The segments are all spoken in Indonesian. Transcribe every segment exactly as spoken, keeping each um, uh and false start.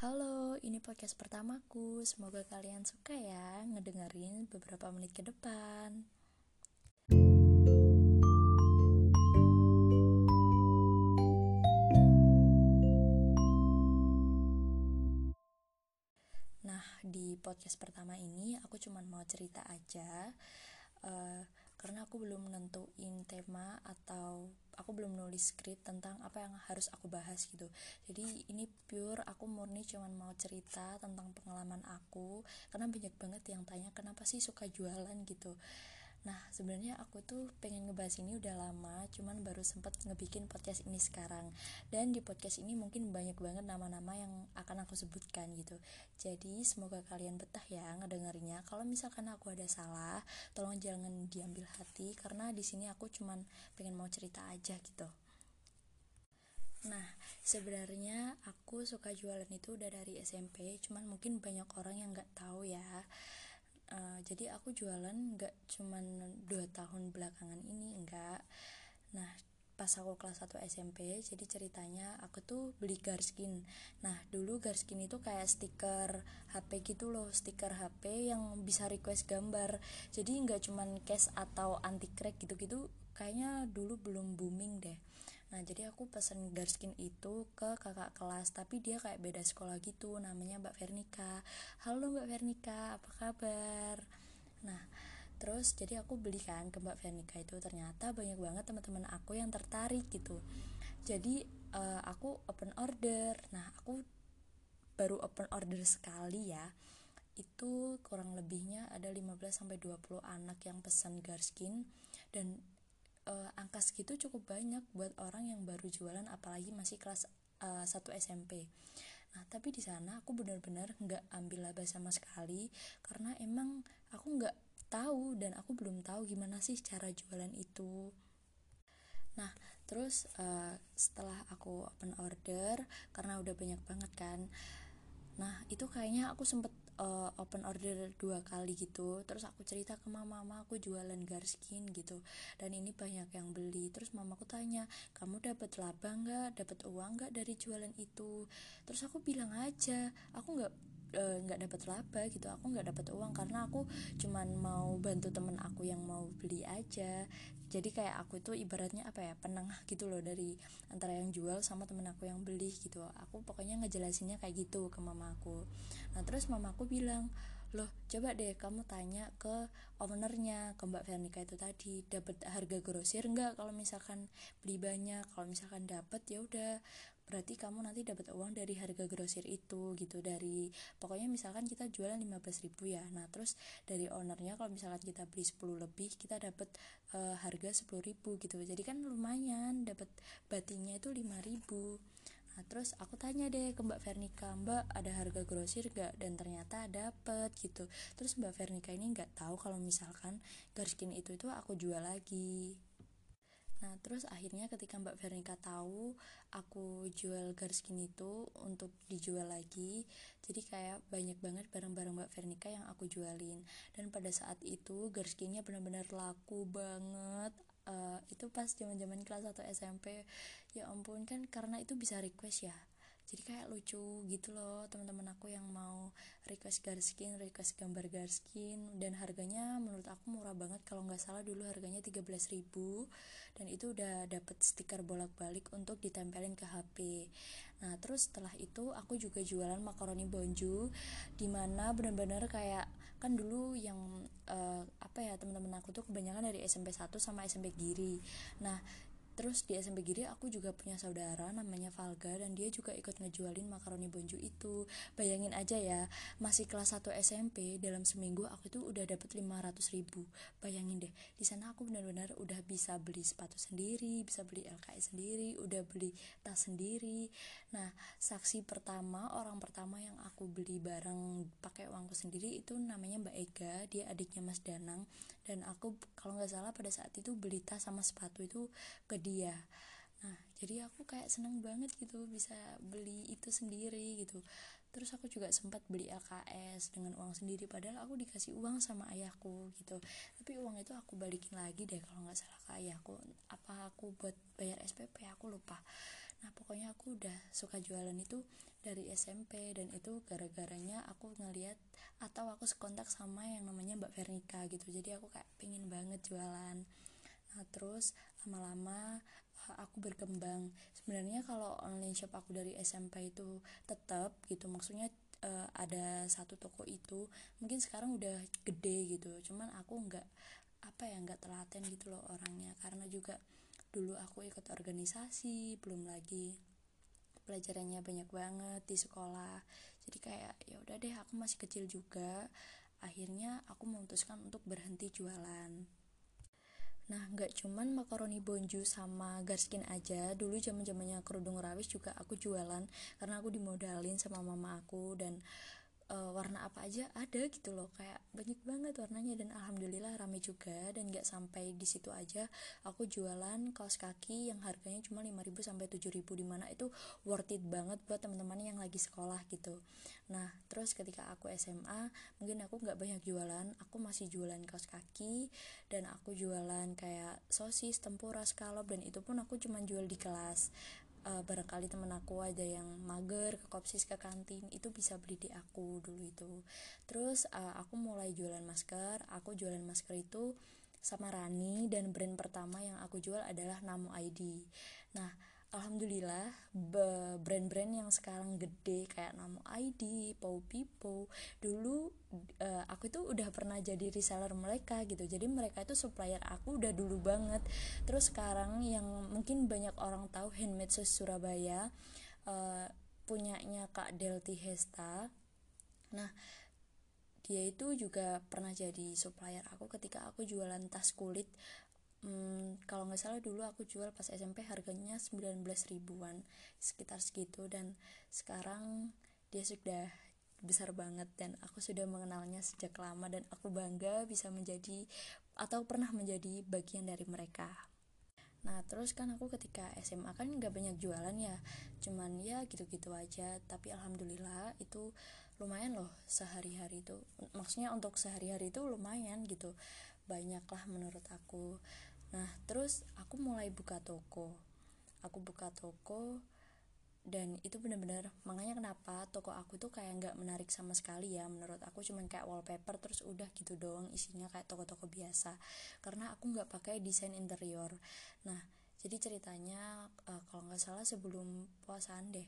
Halo, ini podcast pertamaku. Semoga kalian suka ya ngedengerin beberapa menit ke depan. Nah, di podcast pertama ini aku cuma mau cerita aja uh, karena aku belum nentuin tema atau aku belum nulis skrip tentang apa yang harus aku bahas gitu. Jadi ini pure aku murni cuman mau cerita tentang pengalaman aku, karena banyak banget yang tanya kenapa sih suka jualan gitu. Nah, sebenarnya aku tuh pengen ngebahas ini udah lama, cuman baru sempet ngebikin podcast ini sekarang. Dan di podcast ini mungkin banyak banget nama-nama yang akan aku sebutkan gitu. Jadi semoga kalian betah ya ngedengerinnya. Kalau misalkan aku ada salah, tolong jangan diambil hati, karena di sini aku cuman pengen mau cerita aja gitu. Nah, sebenarnya aku suka jualan itu udah dari S M P, cuman mungkin banyak orang yang nggak tahu ya. Uh, jadi aku jualan gak cuman dua tahun belakangan ini, enggak. Nah, pas aku kelas satu S M P, jadi ceritanya aku tuh beli Garskin. Nah, dulu Garskin itu kayak stiker H P gitu loh, stiker H P yang bisa request gambar. Jadi gak cuman case atau anti-crack gitu-gitu, kayaknya dulu belum booming deh. Nah, jadi aku pesen Garskin itu ke kakak kelas, tapi dia kayak beda sekolah gitu, namanya Mbak Vernika. Halo Mbak Vernika, apa kabar? Nah, terus jadi aku belikan ke Mbak Vernika itu, ternyata banyak banget teman-teman aku yang tertarik gitu. Jadi uh, aku open order. Nah, aku baru open order sekali ya. Itu kurang lebihnya ada lima belas sampai dua puluh anak yang pesan Garskin, dan Uh, angka segitu cukup banyak buat orang yang baru jualan, apalagi masih kelas uh, satu S M P. Nah, tapi di sana aku benar-benar nggak ambil laba sama sekali, karena emang aku nggak tahu dan aku belum tahu gimana sih cara jualan itu. Nah, terus uh, setelah aku open order, karena udah banyak banget kan. Nah, itu kayaknya aku sempet Uh, open order dua kali gitu. Terus aku cerita ke mama, mama aku jualan Garskin gitu, dan ini banyak yang beli. Terus mamaku tanya, kamu dapat laba nggak, dapat uang nggak dari jualan itu? Terus aku bilang aja, aku nggak nggak uh, dapat laba gitu, aku nggak dapat uang, karena aku cuman mau bantu temen aku yang mau beli aja. Jadi kayak aku tuh ibaratnya apa ya, penengah gitu loh, dari antara yang jual sama temen aku yang beli gitu. Aku pokoknya ngejelasinnya kayak gitu ke mama aku. Nah, terus mamaku bilang, loh coba deh kamu tanya ke ownernya, ke Mbak Vernika itu tadi, dapat harga grosir nggak kalau misalkan beli banyak. Kalau misalkan dapat, ya udah berarti kamu nanti dapat uang dari harga grosir itu gitu. Dari pokoknya misalkan kita jualan lima belas ribu ya, nah terus dari ownernya kalau misalkan kita beli sepuluh lebih, kita dapat uh, harga sepuluh ribu gitu. Jadi kan lumayan, dapat batinya itu lima ribu. Nah, terus aku tanya deh ke Mbak Vernika, Mbak ada harga grosir gak? Dan ternyata dapet gitu. Terus Mbak Vernika ini gak tahu kalau misalkan Garskin itu itu aku jual lagi. Nah, terus akhirnya ketika Mbak Vernika tahu aku jual Garskin itu untuk dijual lagi, jadi kayak banyak banget barang-barang Mbak Vernika yang aku jualin. Dan pada saat itu Garskinnya benar-benar laku banget. Uh, itu pas zaman-zaman kelas satu S M P. Ya ampun, kan karena itu bisa request ya. Jadi kayak lucu gitu loh, teman-teman aku yang mau request Garskin, request gambar Garskin, dan harganya menurut aku murah banget. Kalau nggak salah dulu harganya tiga belas ribu, dan itu udah dapet stiker bolak-balik untuk ditempelin ke H P. Nah, terus setelah itu aku juga jualan makaroni bonju, dimana benar-benar kayak, kan dulu yang uh, apa ya, teman-teman aku tuh kebanyakan dari S M P satu sama S M P Giri. Nah, terus di S M P Giri aku juga punya saudara namanya Falga, dan dia juga ikut ngejualin makaroni bonju itu. Bayangin aja ya, masih kelas satu S M P, dalam seminggu aku tuh udah dapet lima ratus ribu. Bayangin deh, di sana aku benar-benar udah bisa beli sepatu sendiri, bisa beli L K S sendiri, udah beli tas sendiri. Nah, saksi pertama, orang pertama yang aku beli barang pakai uangku sendiri itu namanya Mbak Ega, dia adiknya Mas Danang. Dan aku kalau nggak salah pada saat itu beli tas sama sepatu itu ke dia. Nah, jadi aku kayak seneng banget gitu bisa beli itu sendiri gitu. Terus aku juga sempat beli L K S dengan uang sendiri, padahal aku dikasih uang sama ayahku gitu. Tapi uang itu aku balikin lagi deh kalau nggak salah ke ayahku. Apa aku buat bayar S P P, aku lupa. Nah pokoknya aku udah suka jualan itu dari S M P, dan itu gara-garanya aku ngeliat atau aku sekontak sama yang namanya Mbak Vernika gitu. Jadi aku kayak pengen banget jualan. Nah terus lama-lama aku berkembang. Sebenarnya kalau online shop aku dari S M P itu tetap gitu, maksudnya uh, ada satu toko itu, mungkin sekarang udah gede gitu. Cuman aku nggak apa ya nggak telaten gitu loh orangnya, karena juga dulu aku ikut organisasi, belum lagi pelajarannya banyak banget di sekolah. Jadi kayak ya udah deh, aku masih kecil juga. Akhirnya aku memutuskan untuk berhenti jualan. Nah, nggak cuman makaroni bonju sama Garskin aja. Dulu zaman-zamannya kerudung rawis juga aku jualan, karena aku dimodalin sama mama aku, dan e, warna apa aja ada gitu loh. Kayak banyak banget warnanya, dan alhamdulillah rame juga. Dan nggak sampai di situ aja, aku jualan kaos kaki yang harganya cuma lima ribu sampai tujuh ribu, di mana itu worth it banget buat teman-teman yang lagi sekolah gitu. Nah, terus ketika aku S M A, mungkin aku gak banyak jualan. Aku masih jualan kaos kaki, dan aku jualan kayak sosis, tempura, scallop, dan itu pun aku cuma jual di kelas. e, Barangkali temen aku ada yang mager, ke Kopsis, ke kantin, itu bisa beli di aku dulu itu. Terus e, aku mulai jualan masker. Aku jualan masker itu sama Rani, dan brand pertama yang aku jual adalah Namo I D. Nah, alhamdulillah brand-brand yang sekarang gede kayak Namo I D, Pau Pipo, dulu uh, aku itu udah pernah jadi reseller mereka gitu. Jadi mereka itu supplier aku udah dulu banget. Terus sekarang yang mungkin banyak orang tahu Handmade Shoes Surabaya, uh, punyanya Kak Delty Hesta. Nah, dia itu juga pernah jadi supplier aku ketika aku jualan tas kulit. Hmm, kalau nggak salah dulu aku jual pas S M P harganya sembilan belas ribuan, sekitar segitu. Dan sekarang dia sudah besar banget, dan aku sudah mengenalnya sejak lama, dan aku bangga bisa menjadi atau pernah menjadi bagian dari mereka. Nah terus kan aku ketika S M A kan nggak banyak jualan ya, cuman ya gitu-gitu aja. Tapi alhamdulillah itu lumayan loh sehari-hari itu, maksudnya untuk sehari-hari itu lumayan gitu, banyak lah menurut aku. Nah terus aku mulai buka toko. Aku buka toko, dan itu benar-benar makanya kenapa toko aku tuh kayak nggak menarik sama sekali ya menurut aku. Cuman kayak wallpaper terus udah gitu doang isinya, kayak toko-toko biasa, karena aku nggak pakai desain interior. Nah jadi ceritanya uh, kalau nggak salah sebelum puasaan deh,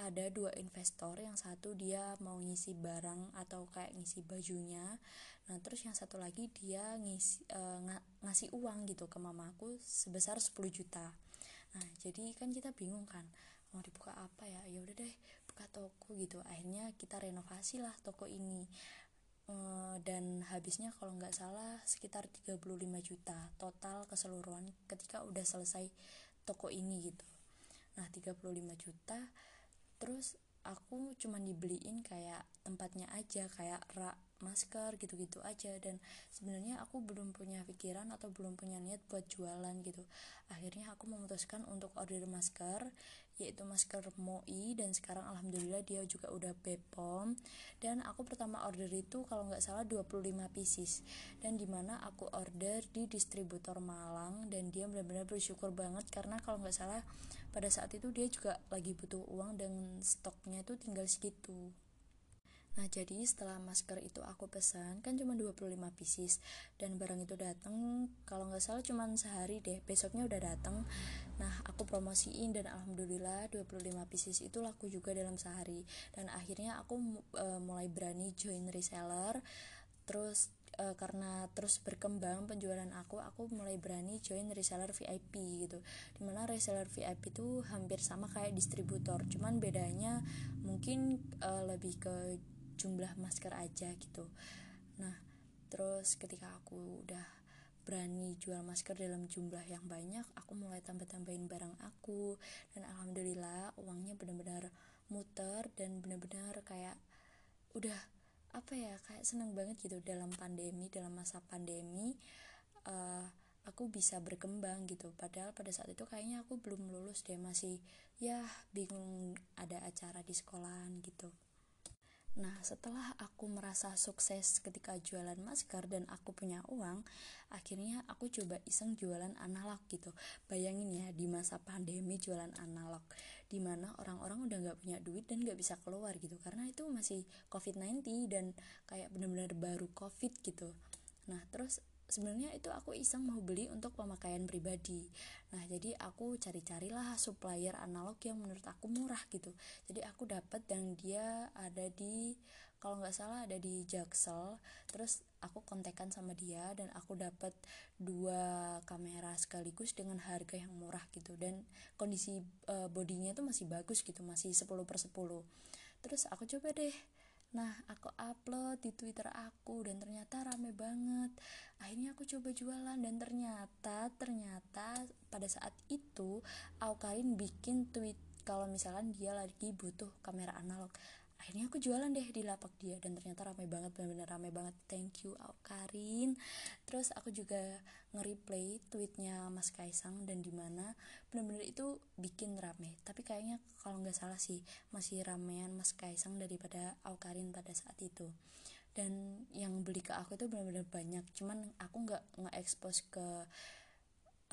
ada dua investor. Yang satu dia mau ngisi barang atau kayak ngisi bajunya. Nah terus yang satu lagi dia ngisi, uh, ng- ngasih uang gitu ke mamaku sebesar sepuluh juta. Nah jadi kan kita bingung kan, mau dibuka apa ya, ya udah deh buka toko gitu. Akhirnya kita renovasi lah toko ini, uh, dan habisnya kalau nggak salah sekitar tiga puluh lima juta total keseluruhan ketika udah selesai toko ini gitu. Nah tiga puluh lima juta. Terus aku cuman dibeliin kayak tempatnya aja, kayak rak masker gitu-gitu aja. Dan sebenarnya aku belum punya pikiran atau belum punya niat buat jualan gitu. Akhirnya aku memutuskan untuk order masker, yaitu masker M O I, dan sekarang alhamdulillah dia juga udah Bepom. Dan aku pertama order itu kalau nggak salah dua puluh lima pieces, dan dimana aku order di distributor Malang, dan dia benar-benar bersyukur banget karena kalau nggak salah pada saat itu dia juga lagi butuh uang dan stoknya itu tinggal segitu. Nah jadi setelah masker itu aku pesan, kan cuma dua puluh lima pieces, dan barang itu datang kalau nggak salah cuma sehari deh, besoknya udah datang. Nah aku promosiin, dan alhamdulillah dua puluh lima pieces itu laku juga dalam sehari. Dan akhirnya aku uh, mulai berani join reseller. Terus uh, karena terus berkembang penjualan aku, aku mulai berani join reseller V I P gitu. Dimana reseller V I P itu hampir sama kayak distributor, cuman bedanya mungkin uh, lebih ke jumlah masker aja gitu. Nah, terus ketika aku udah berani jual masker dalam jumlah yang banyak, aku mulai tambah-tambahin barang aku, dan alhamdulillah uangnya benar-benar muter, dan benar-benar kayak udah apa ya, kayak seneng banget gitu dalam pandemi, dalam masa pandemi uh, aku bisa berkembang gitu. Padahal pada saat itu kayaknya aku belum lulus deh, masih ya bingung ada acara di sekolahan gitu. Nah, setelah aku merasa sukses ketika jualan masker dan aku punya uang, akhirnya aku coba iseng jualan analog gitu. Bayangin ya, di masa pandemi jualan analog, dimana orang-orang udah gak punya duit dan gak bisa keluar gitu, karena itu masih covid sembilan belas dan kayak benar-benar baru covid gitu. Nah, terus sebenarnya itu aku iseng mau beli untuk pemakaian pribadi. Nah, jadi aku cari-carilah supplier analog yang menurut aku murah gitu. Jadi aku dapat dan dia ada di, kalau nggak salah ada di Jaksel. Terus aku kontekan sama dia dan aku dapat dua kamera sekaligus dengan harga yang murah gitu. Dan kondisi uh, bodinya itu masih bagus gitu, masih sepuluh per sepuluh. Terus aku coba deh. Nah, aku upload di Twitter aku dan ternyata rame banget. Akhirnya aku coba jualan dan ternyata ternyata pada saat itu Aukarin bikin tweet kalau misalkan dia lagi butuh kamera analog. Akhirnya aku jualan deh di lapak dia dan ternyata rame banget, benar-benar rame banget. Thank you Aukarin. Terus aku juga nge-replay tweetnya Mas Kaisang dan dimana benar-benar itu bikin rame. Tapi kayaknya kalau nggak salah sih masih ramean Mas Kaisang daripada Aukarin pada saat itu. Dan yang beli ke aku itu benar-benar banyak. Cuman aku nggak nge-expose ke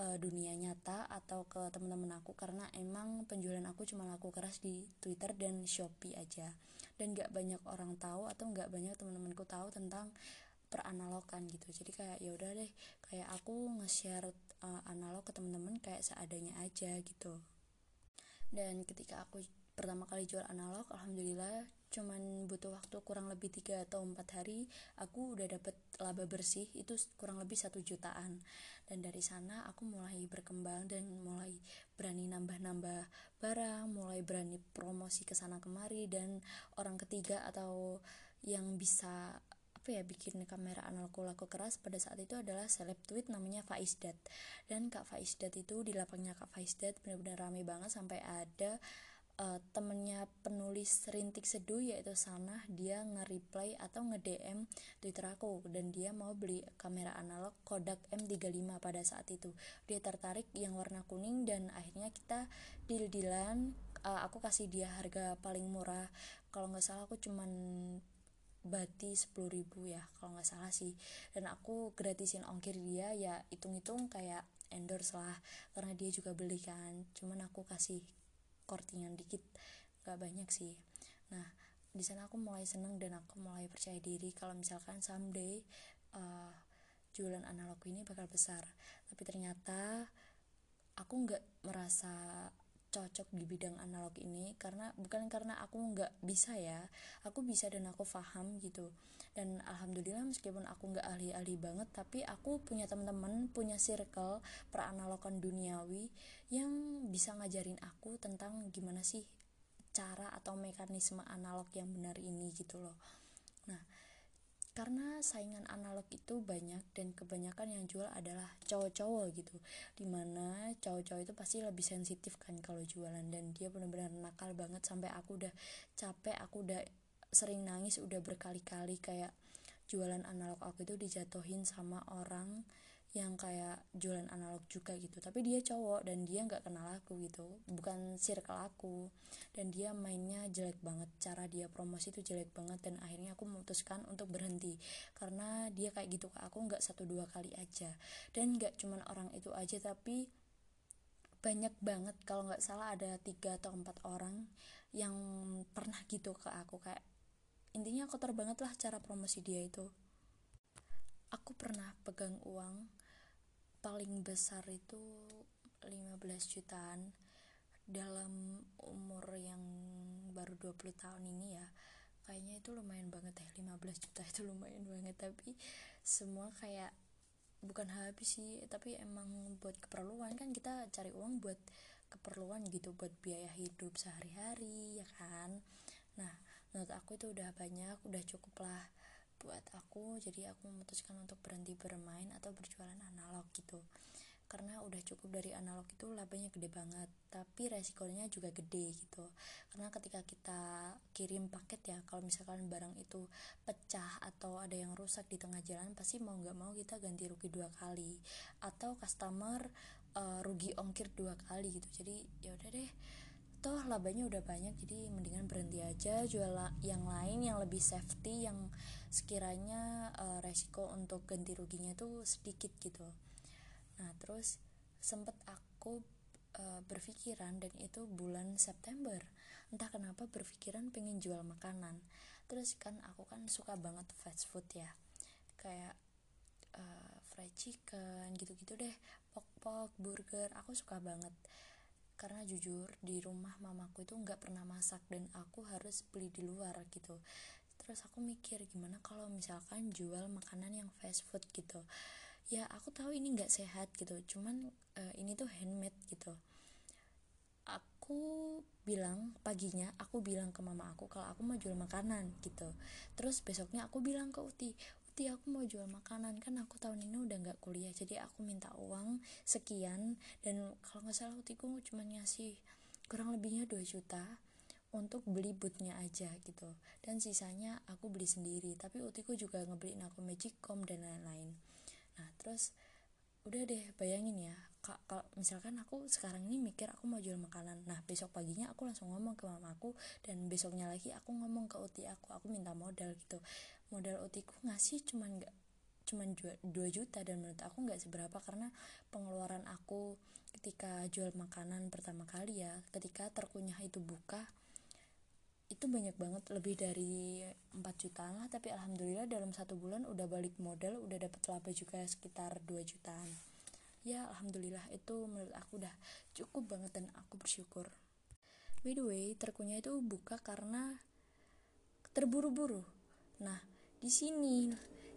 uh, dunia nyata atau ke teman-teman aku karena emang penjualan aku cuma laku keras di Twitter dan Shopee aja. Dan gak banyak orang tahu atau gak banyak teman-temanku tahu tentang peranalogan gitu. Jadi kayak ya udah deh, kayak aku nge-share uh, analog ke teman-teman kayak seadanya aja gitu. Dan ketika aku pertama kali jual analog, alhamdulillah cuman butuh waktu kurang lebih tiga atau empat hari aku udah dapet laba bersih itu kurang lebih satu jutaan. Dan dari sana aku mulai berkembang dan mulai berani nambah-nambah barang, mulai berani promosi kesana kemari, dan orang ketiga atau yang bisa apa ya bikin kamera analogku laku keras pada saat itu adalah seleb tweet namanya Faizdat. Dan Kak Faizdat itu di lapangnya Kak Faizdat benar-benar rame banget sampai ada uh, temennya penulis Rintik Seduh yaitu Sanah, dia nge-reply atau nge-D M Twitter aku dan dia mau beli kamera analog Kodak M tiga puluh lima pada saat itu. Dia tertarik yang warna kuning dan akhirnya kita deal-dealan. Uh, aku kasih dia harga paling murah. Kalau nggak salah aku cuman bati sepuluh ribu ya kalau nggak salah sih, dan aku gratisin ongkir dia ya, hitung-hitung kayak endorse lah karena dia juga beli kan, cuman aku kasih kortingan dikit, nggak banyak sih. Nah, di sana aku mulai seneng dan aku mulai percaya diri kalau misalkan someday uh, jualan analog ini bakal besar. Tapi ternyata aku nggak merasa cocok di bidang analog ini karena bukan karena aku nggak bisa ya, aku bisa dan aku paham gitu. Dan alhamdulillah meskipun aku nggak ahli-ahli banget, tapi aku punya teman-teman, punya circle peranalogan duniawi yang bisa ngajarin aku tentang gimana sih cara atau mekanisme analog yang benar ini gitu loh. Nah, karena saingan analog itu banyak dan kebanyakan yang jual adalah cowok-cowok gitu, dimana cowok-cowok itu pasti lebih sensitif kan kalau jualan, dan dia benar-benar nakal banget sampai aku udah capek, aku udah sering nangis udah berkali-kali kayak jualan analog aku itu dijatuhin sama orang yang kayak jualan analog juga gitu, tapi dia cowok dan dia nggak kenal aku gitu, bukan circle aku, dan dia mainnya jelek banget, cara dia promosi itu jelek banget. Dan akhirnya aku memutuskan untuk berhenti karena dia kayak gitu ke aku nggak satu dua kali aja, dan nggak cuman orang itu aja tapi banyak banget, kalau nggak salah ada tiga atau empat orang yang pernah gitu ke aku, kayak intinya kotor banget lah cara promosi dia itu. Aku pernah pegang uang paling besar itu lima belas jutaan dalam umur yang baru dua puluh tahun ini ya, kayaknya itu lumayan banget ya, lima belas juta itu lumayan banget. Tapi semua kayak bukan habis sih, tapi emang buat keperluan kan, kita cari uang buat keperluan gitu, buat biaya hidup sehari-hari ya kan. Nah, menurut aku itu udah banyak, udah cukup lah buat aku. Jadi aku memutuskan untuk berhenti bermain atau berjualan analog gitu karena udah cukup dari analog itu, labanya gede banget tapi resikonya juga gede gitu, karena ketika kita kirim paket ya, kalau misalkan barang itu pecah atau ada yang rusak di tengah jalan pasti mau gak mau kita ganti rugi dua kali atau customer uh, rugi ongkir dua kali gitu. Jadi ya udah deh, toh labanya udah banyak, jadi mendingan berhenti aja jual yang lain yang lebih safety, yang sekiranya uh, resiko untuk ganti ruginya tuh sedikit gitu. Nah terus sempet aku uh, berpikiran, dan itu bulan September, entah kenapa berpikiran pengen jual makanan. Terus kan aku kan suka banget fast food ya, kayak uh, fried chicken gitu-gitu deh, pok-pok, burger, aku suka banget. Karena jujur di rumah mamaku itu nggak pernah masak dan aku harus beli di luar gitu. Terus aku mikir gimana kalau misalkan jual makanan yang fast food gitu. Ya aku tahu ini nggak sehat gitu, cuman uh, ini tuh handmade gitu. Aku bilang paginya aku bilang ke mama aku kalau aku mau jual makanan gitu. Terus besoknya aku bilang ke Uti, Uti aku mau jual makanan, kan aku tahun ini udah gak kuliah, jadi aku minta uang sekian, dan kalau gak salah Uti aku cuma ngasih kurang lebihnya dua juta untuk beli bootnya aja gitu, dan sisanya aku beli sendiri. Tapi Uti aku juga ngebeliin aku magicom dan lain-lain. Nah terus udah deh, bayangin ya kalau misalkan aku sekarang ini mikir aku mau jual makanan, nah besok paginya aku langsung ngomong ke mama aku, dan besoknya lagi aku ngomong ke Uti aku, aku minta modal gitu. Modal otiku ngasih cuman nggak cuman dua juta, dan menurut aku nggak seberapa, karena pengeluaran aku ketika jual makanan pertama kali ya, ketika Terkunyah itu buka, itu banyak banget, lebih dari empat jutaan lah. Tapi alhamdulillah dalam satu bulan udah balik modal, udah dapet laba juga sekitar dua jutaan ya. Alhamdulillah itu menurut aku udah cukup banget dan aku bersyukur. By the way, Terkunyah itu buka karena terburu-buru. Nah di sini,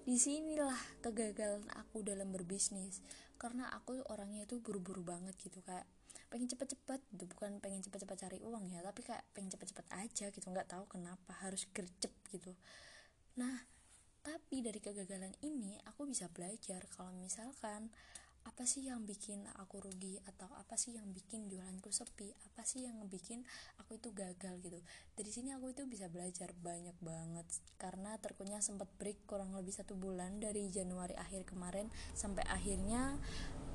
di sinilah kegagalan aku dalam berbisnis, karena aku orangnya itu buru-buru banget gitu, kayak pengen cepet-cepet, bukan pengen cepet-cepet cari uang ya, tapi kayak pengen cepet-cepet aja gitu, nggak tahu kenapa harus gercep gitu. Nah tapi dari kegagalan ini aku bisa belajar kalau misalkan apa sih yang bikin aku rugi, atau apa sih yang bikin jualanku sepi, apa sih yang bikin aku itu gagal gitu. Dari sini aku itu bisa belajar banyak banget, karena Terkunyah sempat break kurang lebih satu bulan, dari Januari akhir kemarin sampai akhirnya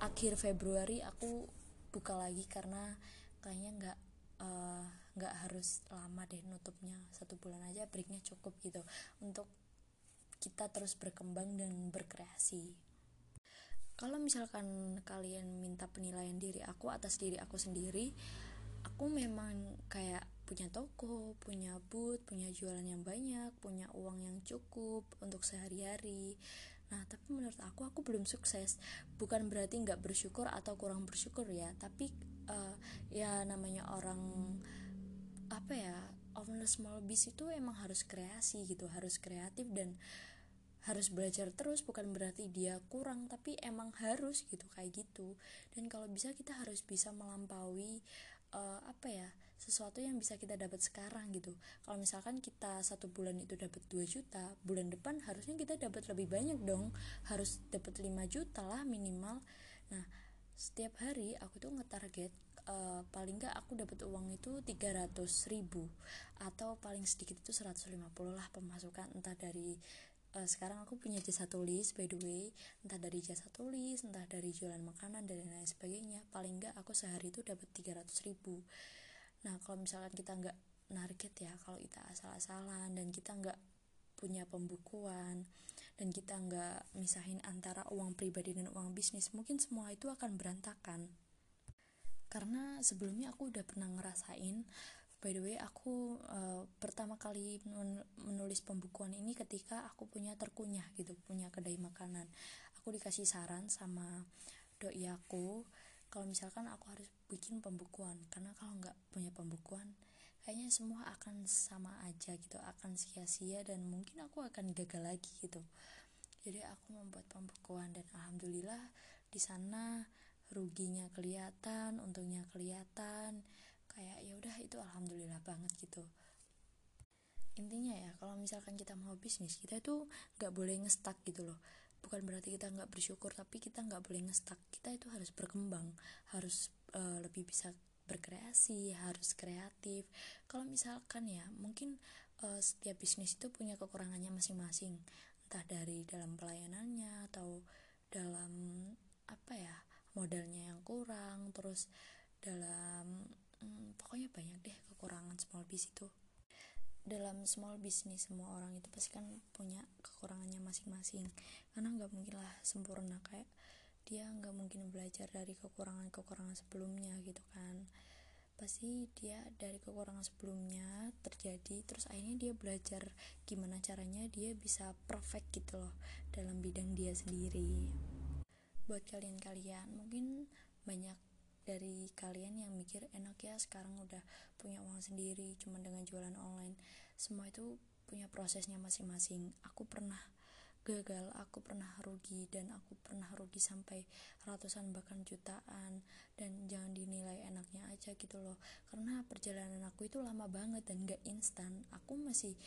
akhir Februari aku buka lagi, karena kayaknya nggak uh, nggak harus lama deh nutupnya, satu bulan aja breaknya cukup gitu untuk kita terus berkembang dan berkreasi. Kalau misalkan kalian minta penilaian diri aku atas diri aku sendiri, aku memang kayak punya toko, punya booth, punya jualan yang banyak, punya uang yang cukup untuk sehari-hari. Nah tapi menurut aku, aku belum sukses. Bukan berarti gak bersyukur atau kurang bersyukur ya, tapi uh, ya namanya orang apa ya, owner small business itu emang harus kreasi gitu, harus kreatif dan harus belajar terus. Bukan berarti dia kurang, tapi emang harus gitu, kayak gitu. Dan kalau bisa kita harus bisa melampaui uh, apa ya, sesuatu yang bisa kita dapat sekarang gitu. Kalau misalkan kita satu bulan itu dapat dua juta, bulan depan harusnya kita dapat lebih banyak dong, harus dapat lima juta lah minimal. Nah setiap hari aku tuh ngetarget uh, paling gak aku dapat uang itu tiga ratus ribu, atau paling sedikit itu seratus lima puluh lah pemasukan, entah dari sekarang aku punya jasa tulis, by the way, entah dari jasa tulis, entah dari jualan makanan dan lain sebagainya. Paling enggak aku sehari itu dapat tiga ratus ribu. Nah kalau misalkan kita enggak target ya, kalau kita asal-asalan dan kita enggak punya pembukuan, dan kita enggak misahin antara uang pribadi dan uang bisnis, mungkin semua itu akan berantakan. Karena sebelumnya aku udah pernah ngerasain. By the way, aku uh, pertama kali menulis pembukuan ini ketika aku punya Terkunyah gitu, punya kedai makanan. Aku dikasih saran sama doi aku, kalau misalkan aku harus bikin pembukuan, karena kalau nggak punya pembukuan, kayaknya semua akan sama aja gitu, akan sia-sia dan mungkin aku akan gagal lagi gitu. Jadi aku membuat pembukuan, dan alhamdulillah di sana ruginya kelihatan, untungnya kelihatan. Kayak ya udah, itu alhamdulillah banget gitu. Intinya ya, kalau misalkan kita mau bisnis, kita itu nggak boleh ngestak gitu loh. Bukan berarti kita nggak bersyukur, tapi kita nggak boleh ngestak. Kita itu harus berkembang, harus uh, lebih bisa berkreasi, harus kreatif. Kalau misalkan ya, mungkin uh, setiap bisnis itu punya kekurangannya masing-masing, entah dari dalam pelayanannya atau dalam apa ya, modalnya yang kurang, terus dalam hmm, pokoknya banyak deh kekurangan small biz itu. Dalam small business semua orang itu pasti kan punya kekurangannya masing-masing, karena nggak mungkin lah sempurna, kayak dia nggak mungkin belajar dari kekurangan-kekurangan sebelumnya gitu kan. Pasti dia dari kekurangan sebelumnya terjadi, terus akhirnya dia belajar gimana caranya dia bisa perfect gitu loh dalam bidang dia sendiri. Buat kalian-kalian, mungkin banyak dari kalian yang mikir enak ya sekarang udah punya uang sendiri cuman dengan jualan online. Semua itu punya prosesnya masing-masing. Aku pernah gagal, aku pernah rugi, dan aku pernah rugi sampai ratusan bahkan jutaan, dan jangan dinilai enaknya aja gitu loh, karena perjalanan aku itu lama banget dan gak instan. Aku masih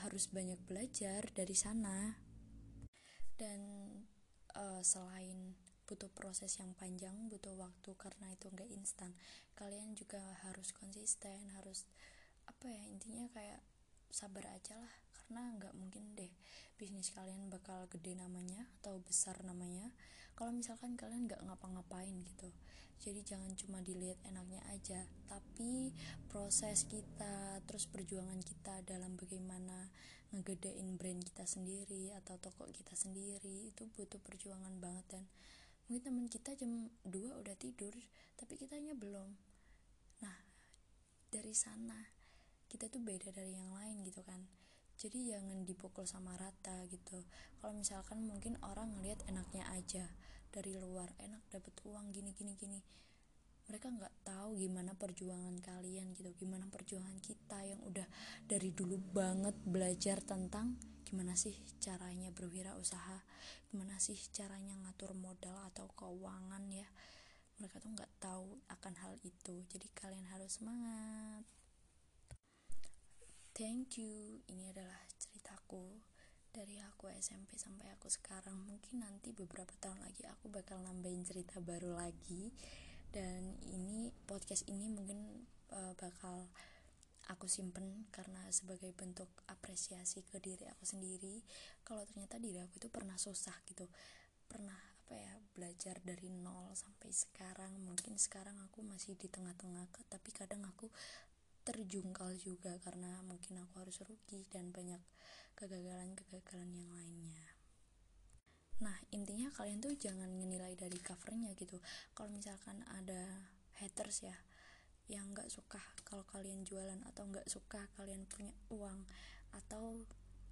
harus banyak belajar dari sana. Dan uh, selain butuh proses yang panjang, butuh waktu karena itu nggak instan, kalian juga harus konsisten, harus apa ya, intinya kayak sabar aja lah, karena nggak mungkin deh bisnis kalian bakal gede namanya atau besar namanya kalau misalkan kalian nggak ngapa-ngapain gitu. Jadi jangan cuma dilihat enaknya aja, tapi proses kita, terus perjuangan kita dalam bagaimana ngegedein brand kita sendiri atau toko kita sendiri, itu butuh perjuangan banget. Dan mungkin teman kita jam dua udah tidur tapi kitanya belum. Nah, dari sana kita tuh beda dari yang lain gitu kan. Jadi jangan dipukul sama rata gitu. Kalau misalkan mungkin orang ngelihat enaknya aja dari luar, enak dapat uang gini gini gini, mereka nggak tahu gimana perjuangan kalian gitu, gimana perjuangan kita yang udah dari dulu banget belajar tentang gimana sih caranya berwirausaha, gimana sih caranya ngatur modal atau keuangan ya. Mereka tuh nggak tahu akan hal itu. Jadi kalian harus semangat. Thank you. Ini adalah ceritaku dari aku S M P sampai aku sekarang. Mungkin nanti beberapa tahun lagi aku bakal nambahin cerita baru lagi. Dan ini podcast ini mungkin uh, bakal aku simpen karena sebagai bentuk apresiasi ke diri aku sendiri, kalau ternyata diri aku itu pernah susah gitu, pernah apa ya, belajar dari nol sampai sekarang. Mungkin sekarang aku masih di tengah-tengah, tapi kadang aku terjungkal juga karena mungkin aku harus rugi dan banyak kegagalan-kegagalan yang lainnya. Nah, intinya kalian tuh jangan menilai dari covernya gitu. Kalau misalkan ada haters ya yang gak suka kalau kalian jualan, atau gak suka kalian punya uang, atau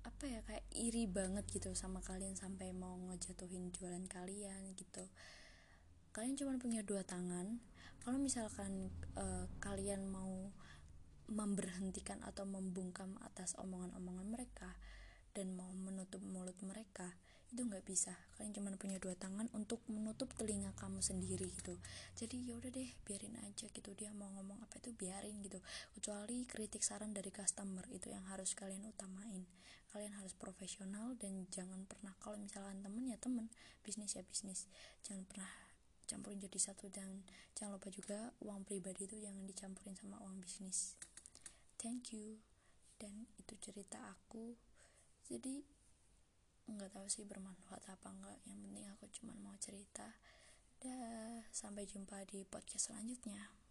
apa ya, kayak iri banget gitu sama kalian sampai mau ngejatuhin jualan kalian gitu. Kalian cuma punya dua tangan. Kalau misalkan uh, kalian mau memberhentikan atau membungkam atas omongan-omongan mereka dan mau menutup mulut mereka, itu nggak bisa. Kalian cuma punya dua tangan untuk menutup telinga kamu sendiri gitu. Jadi ya udah deh, biarin aja gitu, dia mau ngomong apa itu biarin gitu. Kecuali kritik saran dari customer, itu yang harus kalian utamain. Kalian harus profesional dan jangan pernah, kalau misalkan temen ya temen, bisnis ya bisnis, jangan pernah campurin jadi satu. Dan jangan lupa juga uang pribadi itu jangan dicampurin sama uang bisnis. Thank you. Dan itu cerita aku. Jadi nggak tahu sih bermanfaat apa enggak, yang penting aku cuma mau cerita. Dah, sampai jumpa di podcast selanjutnya.